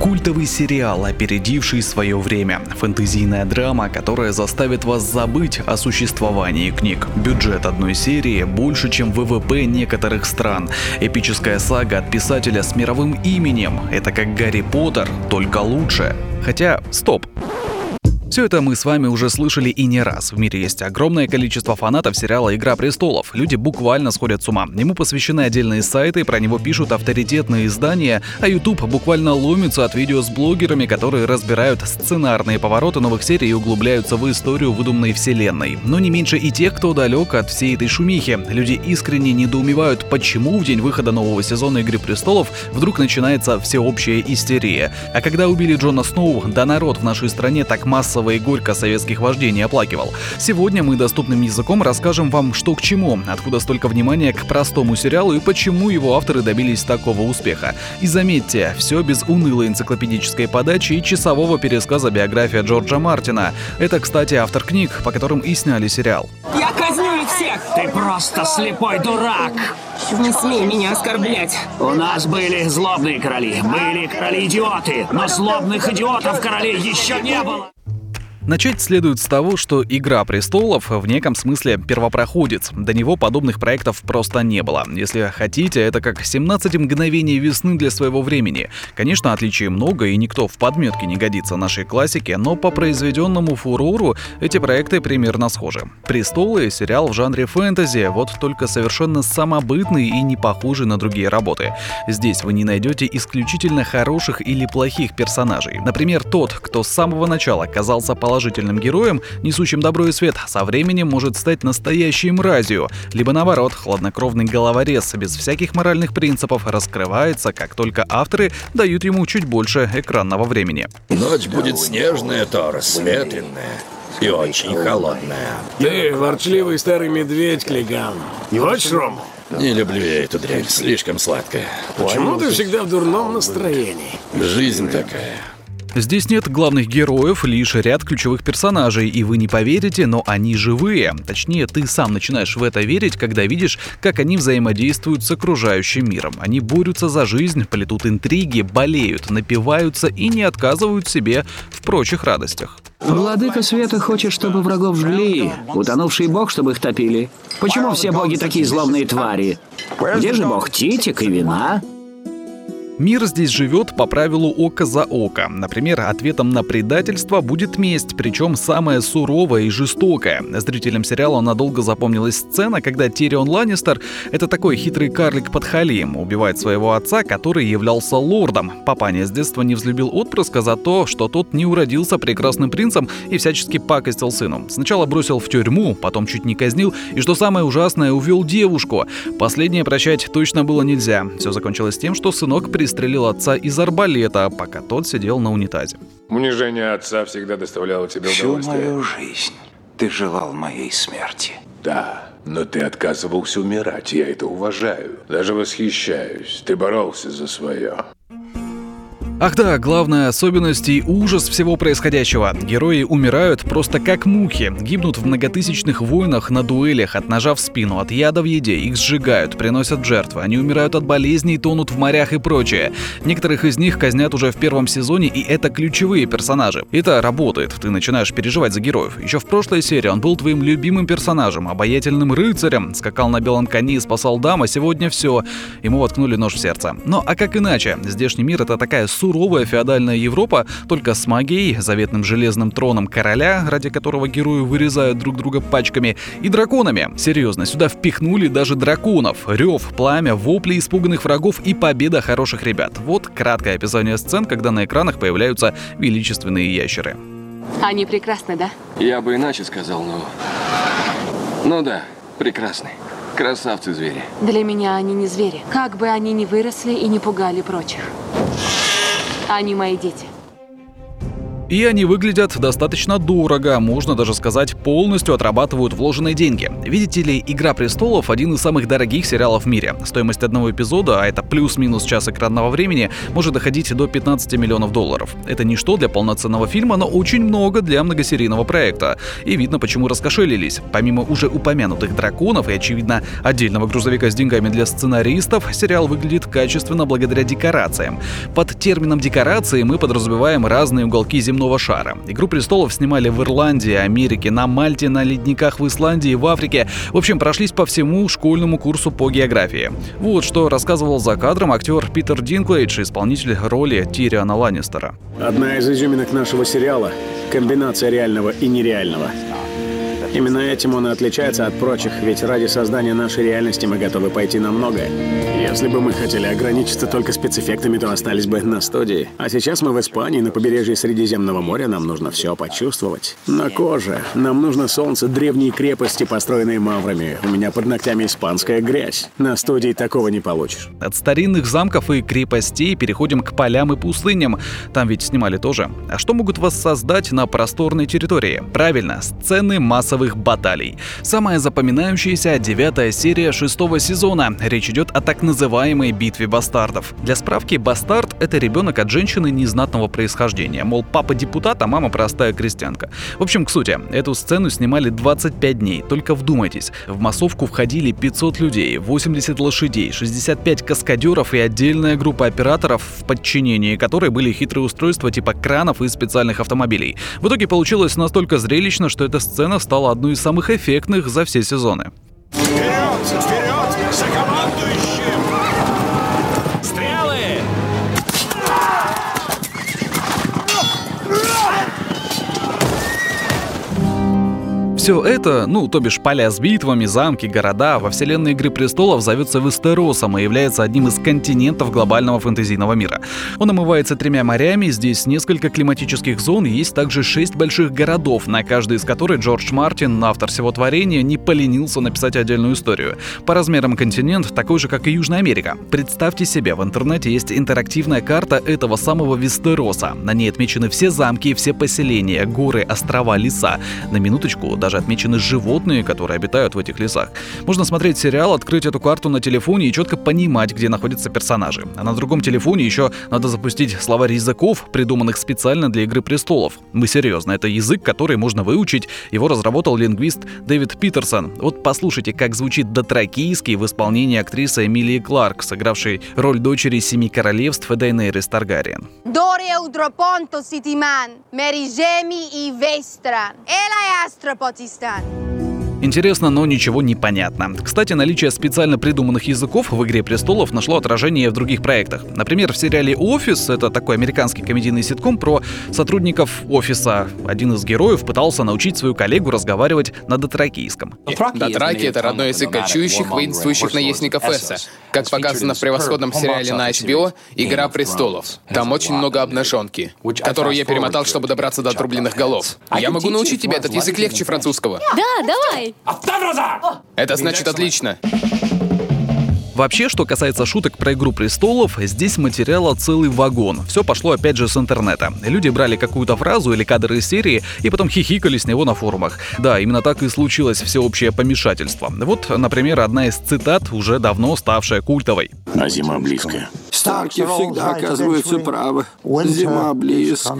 Культовый сериал, опередивший свое время. Фэнтезийная драма, которая заставит вас забыть о существовании книг. Бюджет одной серии больше, чем ВВП некоторых стран. Эпическая сага от писателя с мировым именем. Это как Гарри Поттер, только лучше. Хотя, стоп. Все это мы с вами уже слышали и не раз. В мире есть огромное количество фанатов сериала «Игра престолов». Люди буквально сходят с ума. Ему посвящены отдельные сайты, про него пишут авторитетные издания, а YouTube буквально ломится от видео с блогерами, которые разбирают сценарные повороты новых серий и углубляются в историю выдуманной вселенной. Но не меньше и тех, кто далек от всей этой шумихи. Люди искренне недоумевают, почему в день выхода нового сезона «Игры престолов» вдруг начинается всеобщая истерия. А когда убили Джона Сноу, да народ в нашей стране так массово и горько советских вождей не оплакивал. Сегодня мы доступным языком расскажем вам, что к чему, откуда столько внимания к простому сериалу и почему его авторы добились такого успеха. И заметьте, все без унылой энциклопедической подачи и часового пересказа биографии Джорджа Мартина. Это, кстати, автор книг, по которым и сняли сериал. Я казню их всех! Ты просто слепой дурак! Не смей меня оскорблять. У нас были злобные короли, были короли-идиоты, но злобных идиотов королей еще не было. Начать следует с того, что «Игра престолов» в неком смысле первопроходец. До него подобных проектов просто не было. Если хотите, это как 17 мгновений весны для своего времени. Конечно, отличий много, и никто в подметке не годится нашей классике, но по произведенному фурору эти проекты примерно схожи. «Престолы» — сериал в жанре фэнтези, вот только совершенно самобытный и не похожий на другие работы. Здесь вы не найдете исключительно хороших или плохих персонажей. Например, тот, кто с самого начала казался положительным героем, несущим добро и свет, со временем может стать настоящей мразью, либо наоборот, хладнокровный головорез без всяких моральных принципов раскрывается, как только авторы дают ему чуть больше экранного времени. Ночь будет снежная, Торос, ветреная и очень холодная. Ты ворчливый старый медведь, Клиган. Не хочешь ром? Не люблю я эту дрянь, слишком сладкая. Почему ты всегда в дурном настроении? Жизнь такая. Здесь нет главных героев, лишь ряд ключевых персонажей, и вы не поверите, но они живые. Точнее, ты сам начинаешь в это верить, когда видишь, как они взаимодействуют с окружающим миром. Они борются за жизнь, плетут интриги, болеют, напиваются и не отказывают себе в прочих радостях. Владыка света хочет, чтобы врагов жгли, утонувший бог, чтобы их топили. Почему все боги такие злобные твари? Где же бог титик и вина? Мир здесь живет по правилу око за око. Например, ответом на предательство будет месть, причем самая суровая и жестокая. Зрителям сериала надолго запомнилась сцена, когда Тирион Ланнистер, это такой хитрый карлик под халим, убивает своего отца, который являлся лордом. Папаня с детства не взлюбил отпрыска за то, что тот не уродился прекрасным принцем и всячески пакостил сыну. Сначала бросил в тюрьму, потом чуть не казнил, и что самое ужасное, увел девушку. Последнее прощать точно было нельзя. Все закончилось тем, что сынок пристрелил отца из арбалета, пока тот сидел на унитазе. Унижение отца всегда доставляло тебе удовольствие. Всю мою жизнь ты желал моей смерти. Да, но ты отказывался умирать, я это уважаю. Даже восхищаюсь, ты боролся за свое. Ах да, главная особенность и ужас всего происходящего. Герои умирают просто как мухи, гибнут в многотысячных войнах на дуэлях, от ножа в спину, от яда в еде, их сжигают, приносят жертвы, они умирают от болезней, тонут в морях и прочее. Некоторых из них казнят уже в первом сезоне, и это ключевые персонажи. Это работает, ты начинаешь переживать за героев. Еще в прошлой серии он был твоим любимым персонажем, обаятельным рыцарем, скакал на белом коне и спасал дам, а сегодня все, ему воткнули нож в сердце. Ну а как иначе? Здешний мир — это такая суровая феодальная Европа, только с магией, заветным железным троном короля, ради которого герои вырезают друг друга пачками, и драконами. Серьезно, сюда впихнули даже драконов. Рев, пламя, вопли испуганных врагов и победа хороших ребят. Вот краткое описание сцен, когда на экранах появляются величественные ящеры. Они прекрасны, да? Я бы иначе сказал, но... Ну да, прекрасны. Красавцы звери. Для меня они не звери. Как бы они ни выросли и не пугали прочих. Они мои дети. И они выглядят достаточно дорого, можно даже сказать, полностью отрабатывают вложенные деньги. Видите ли, «Игра престолов» — один из самых дорогих сериалов в мире. Стоимость одного эпизода, а это плюс-минус час экранного времени, может доходить до $15 миллионов. Это ничто для полноценного фильма, но очень много для многосерийного проекта. И видно, почему раскошелились. Помимо уже упомянутых драконов и, очевидно, отдельного грузовика с деньгами для сценаристов, сериал выглядит качественно благодаря декорациям. Под термином «декорации» мы подразумеваем разные уголки земного шара. «Игру престолов» снимали в Ирландии, Америке, на Мальте, на ледниках в Исландии, в Африке. В общем, прошлись по всему школьному курсу по географии. Вот что рассказывал за кадром актер Питер Динклейдж, исполнитель роли Тириона Ланнистера. Одна из изюминок нашего сериала — комбинация реального и нереального. Именно этим он и отличается от прочих, ведь ради создания нашей реальности мы готовы пойти на многое. Если бы мы хотели ограничиться только спецэффектами, то остались бы на студии. А сейчас мы в Испании, на побережье Средиземного моря, нам нужно все почувствовать. На коже. Нам нужно солнце, древние крепости, построенные маврами. У меня под ногтями испанская грязь. На студии такого не получишь. От старинных замков и крепостей переходим к полям и пустыням. Там ведь снимали тоже. А что могут воссоздать на просторной территории? Правильно, сцены массовой баталий. Самая запоминающаяся — 9 серия 6 сезона. Речь идет о так называемой битве бастардов. Для справки, бастард — это ребенок от женщины незнатного происхождения. Мол, папа депутат, а мама простая крестьянка. В общем, к сути, эту сцену снимали 25 дней. Только вдумайтесь, в массовку входили 500 людей, 80 лошадей, 65 каскадеров и отдельная группа операторов, в подчинении которой были хитрые устройства типа кранов и специальных автомобилей. В итоге получилось настолько зрелищно, что эта сцена стала одной из самых эффектных за все сезоны. Вперед! Вперед! За командующим! Стрелы! Все это, то бишь поля с битвами, замки, города, во вселенной «Игры престолов» зовется Вестеросом и является одним из континентов глобального фэнтезийного мира. Он омывается 3 морями, здесь несколько климатических зон, есть также 6 больших городов, на каждый из которых Джордж Мартин, автор всего творения, не поленился написать отдельную историю. По размерам континент такой же, как и Южная Америка. Представьте себе, в интернете есть интерактивная карта этого самого Вестероса. На ней отмечены все замки, все поселения, горы, острова, леса. На минуточку, даже отмечены животные, которые обитают в этих лесах. Можно смотреть сериал, открыть эту карту на телефоне и четко понимать, где находятся персонажи. А на другом телефоне еще надо запустить словарь языков, придуманных специально для «Игры престолов». Мы серьезно, это язык, который можно выучить. Его разработал лингвист Дэвид Питерсон. Вот послушайте, как звучит дотракийский в исполнении актрисы Эмилии Кларк, сыгравшей роль дочери 7 королевств Дейнерис Таргариен. Интересно, но ничего не понятно. Кстати, наличие специально придуманных языков в «Игре престолов» нашло отражение в других проектах. Например, в сериале «Офис» — это такой американский комедийный ситком про сотрудников офиса. Один из героев пытался научить свою коллегу разговаривать на дотракийском. Дотраки — это родной язык кочующих, воинствующих наездников Эсса. Как показано в превосходном сериале на HBO «Игра престолов». Там очень много обнаженки, которую я перемотал, чтобы добраться до отрубленных голов. Я могу научить тебя этот язык легче французского. Да, давай! Это значит отлично. Вообще, что касается шуток про «Игру престолов», здесь материала целый вагон. Все пошло опять же с интернета. Люди брали какую-то фразу или кадры из серии и потом хихикали с него на форумах. Да, именно так и случилось всеобщее помешательство. Вот, например, одна из цитат, уже давно ставшая культовой. А зима близко. Старки всегда оказываются правы. Зима близко.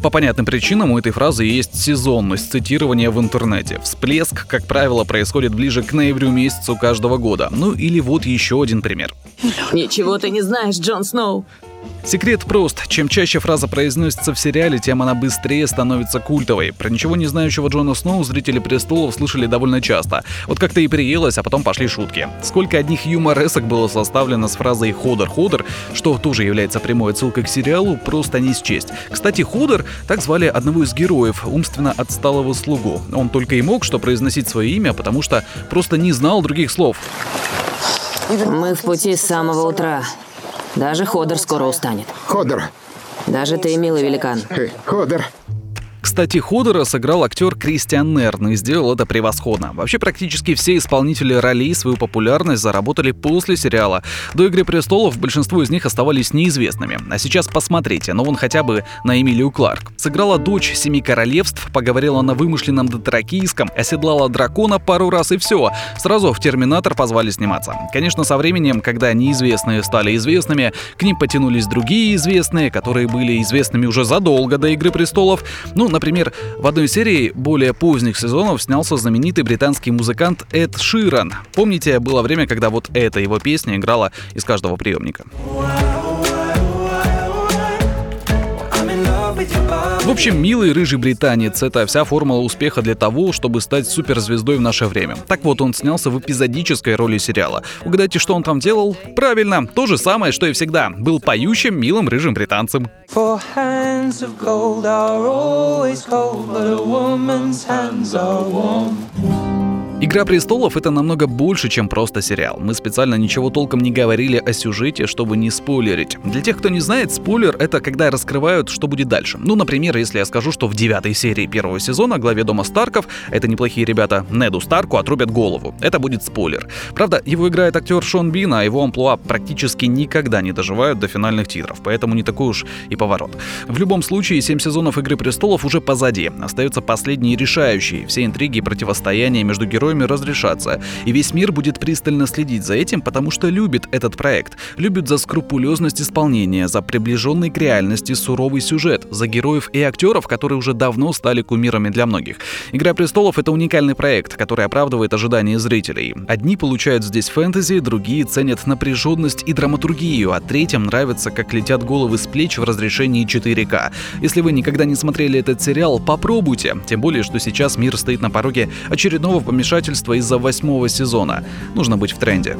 По понятным причинам у этой фразы есть сезонность цитирования в интернете. Всплеск, как правило, происходит ближе к ноябрю месяцу каждого года. Ну или вот еще один пример. Ничего ты не знаешь, Джон Сноу. Секрет прост. Чем чаще фраза произносится в сериале, тем она быстрее становится культовой. Про ничего не знающего Джона Сноу зрители «Престолов» слышали довольно часто. Вот как-то и приелось, а потом пошли шутки. Сколько одних юморесок было составлено с фразой «Ходор, Ходор», что тоже является прямой отсылкой к сериалу, просто не счесть. Кстати, Ходор — так звали одного из героев, умственно отсталого слугу. Он только и мог что произносить свое имя, потому что просто не знал других слов. Мы в пути с самого утра. Даже Ходор скоро устанет. Ходор. Даже ты, милый великан. Ходор. Кстати, Ходора сыграл актер Кристиан Нерн и сделал это превосходно. Вообще, практически все исполнители ролей свою популярность заработали после сериала. До «Игры престолов» большинство из них оставались неизвестными. А сейчас посмотрите, ну вон хотя бы на Эмилию Кларк. Сыграла дочь семи королевств, поговорила на вымышленном дотракийском, оседлала дракона пару раз и все. Сразу в «Терминатор» позвали сниматься. Конечно, со временем, когда неизвестные стали известными, к ним потянулись другие известные, которые были известными уже задолго до «Игры престолов». Ну, например, в одной серии более поздних сезонов снялся знаменитый британский музыкант Эд Ширан. Помните, было время, когда вот эта его песня играла из каждого приемника. В общем, милый рыжий британец — это вся формула успеха для того, чтобы стать суперзвездой в наше время. Так вот, он снялся в эпизодической роли сериала. Угадайте, что он там делал? Правильно, то же самое, что и всегда. Был поющим, милым рыжим британцем. «Игра престолов» — это намного больше, чем просто сериал. Мы специально ничего толком не говорили о сюжете, чтобы не спойлерить. Для тех, кто не знает, спойлер — это когда раскрывают, что будет дальше. Ну, например, если я скажу, что в 9 серии первого сезона главе дома Старков, это неплохие ребята, Неду Старку отрубят голову. Это будет спойлер. Правда, его играет актер Шон Бин, а его амплуа практически никогда не доживают до финальных титров, поэтому не такой уж и поворот. В любом случае, 7 сезонов «Игры престолов» уже позади. Остаются последние решающие. Все интриги и противостояния между героями разрешаться. И весь мир будет пристально следить за этим, потому что любит этот проект. Любит за скрупулезность исполнения, за приближенный к реальности суровый сюжет, за героев и актеров, которые уже давно стали кумирами для многих. «Игра престолов» — это уникальный проект, который оправдывает ожидания зрителей. Одни получают здесь фэнтези, другие ценят напряженность и драматургию, а третьим нравится, как летят головы с плеч в разрешении 4К. Если вы никогда не смотрели этот сериал, попробуйте. Тем более, что сейчас мир стоит на пороге очередного помешательства из-за 8-го сезона. Нужно быть в тренде.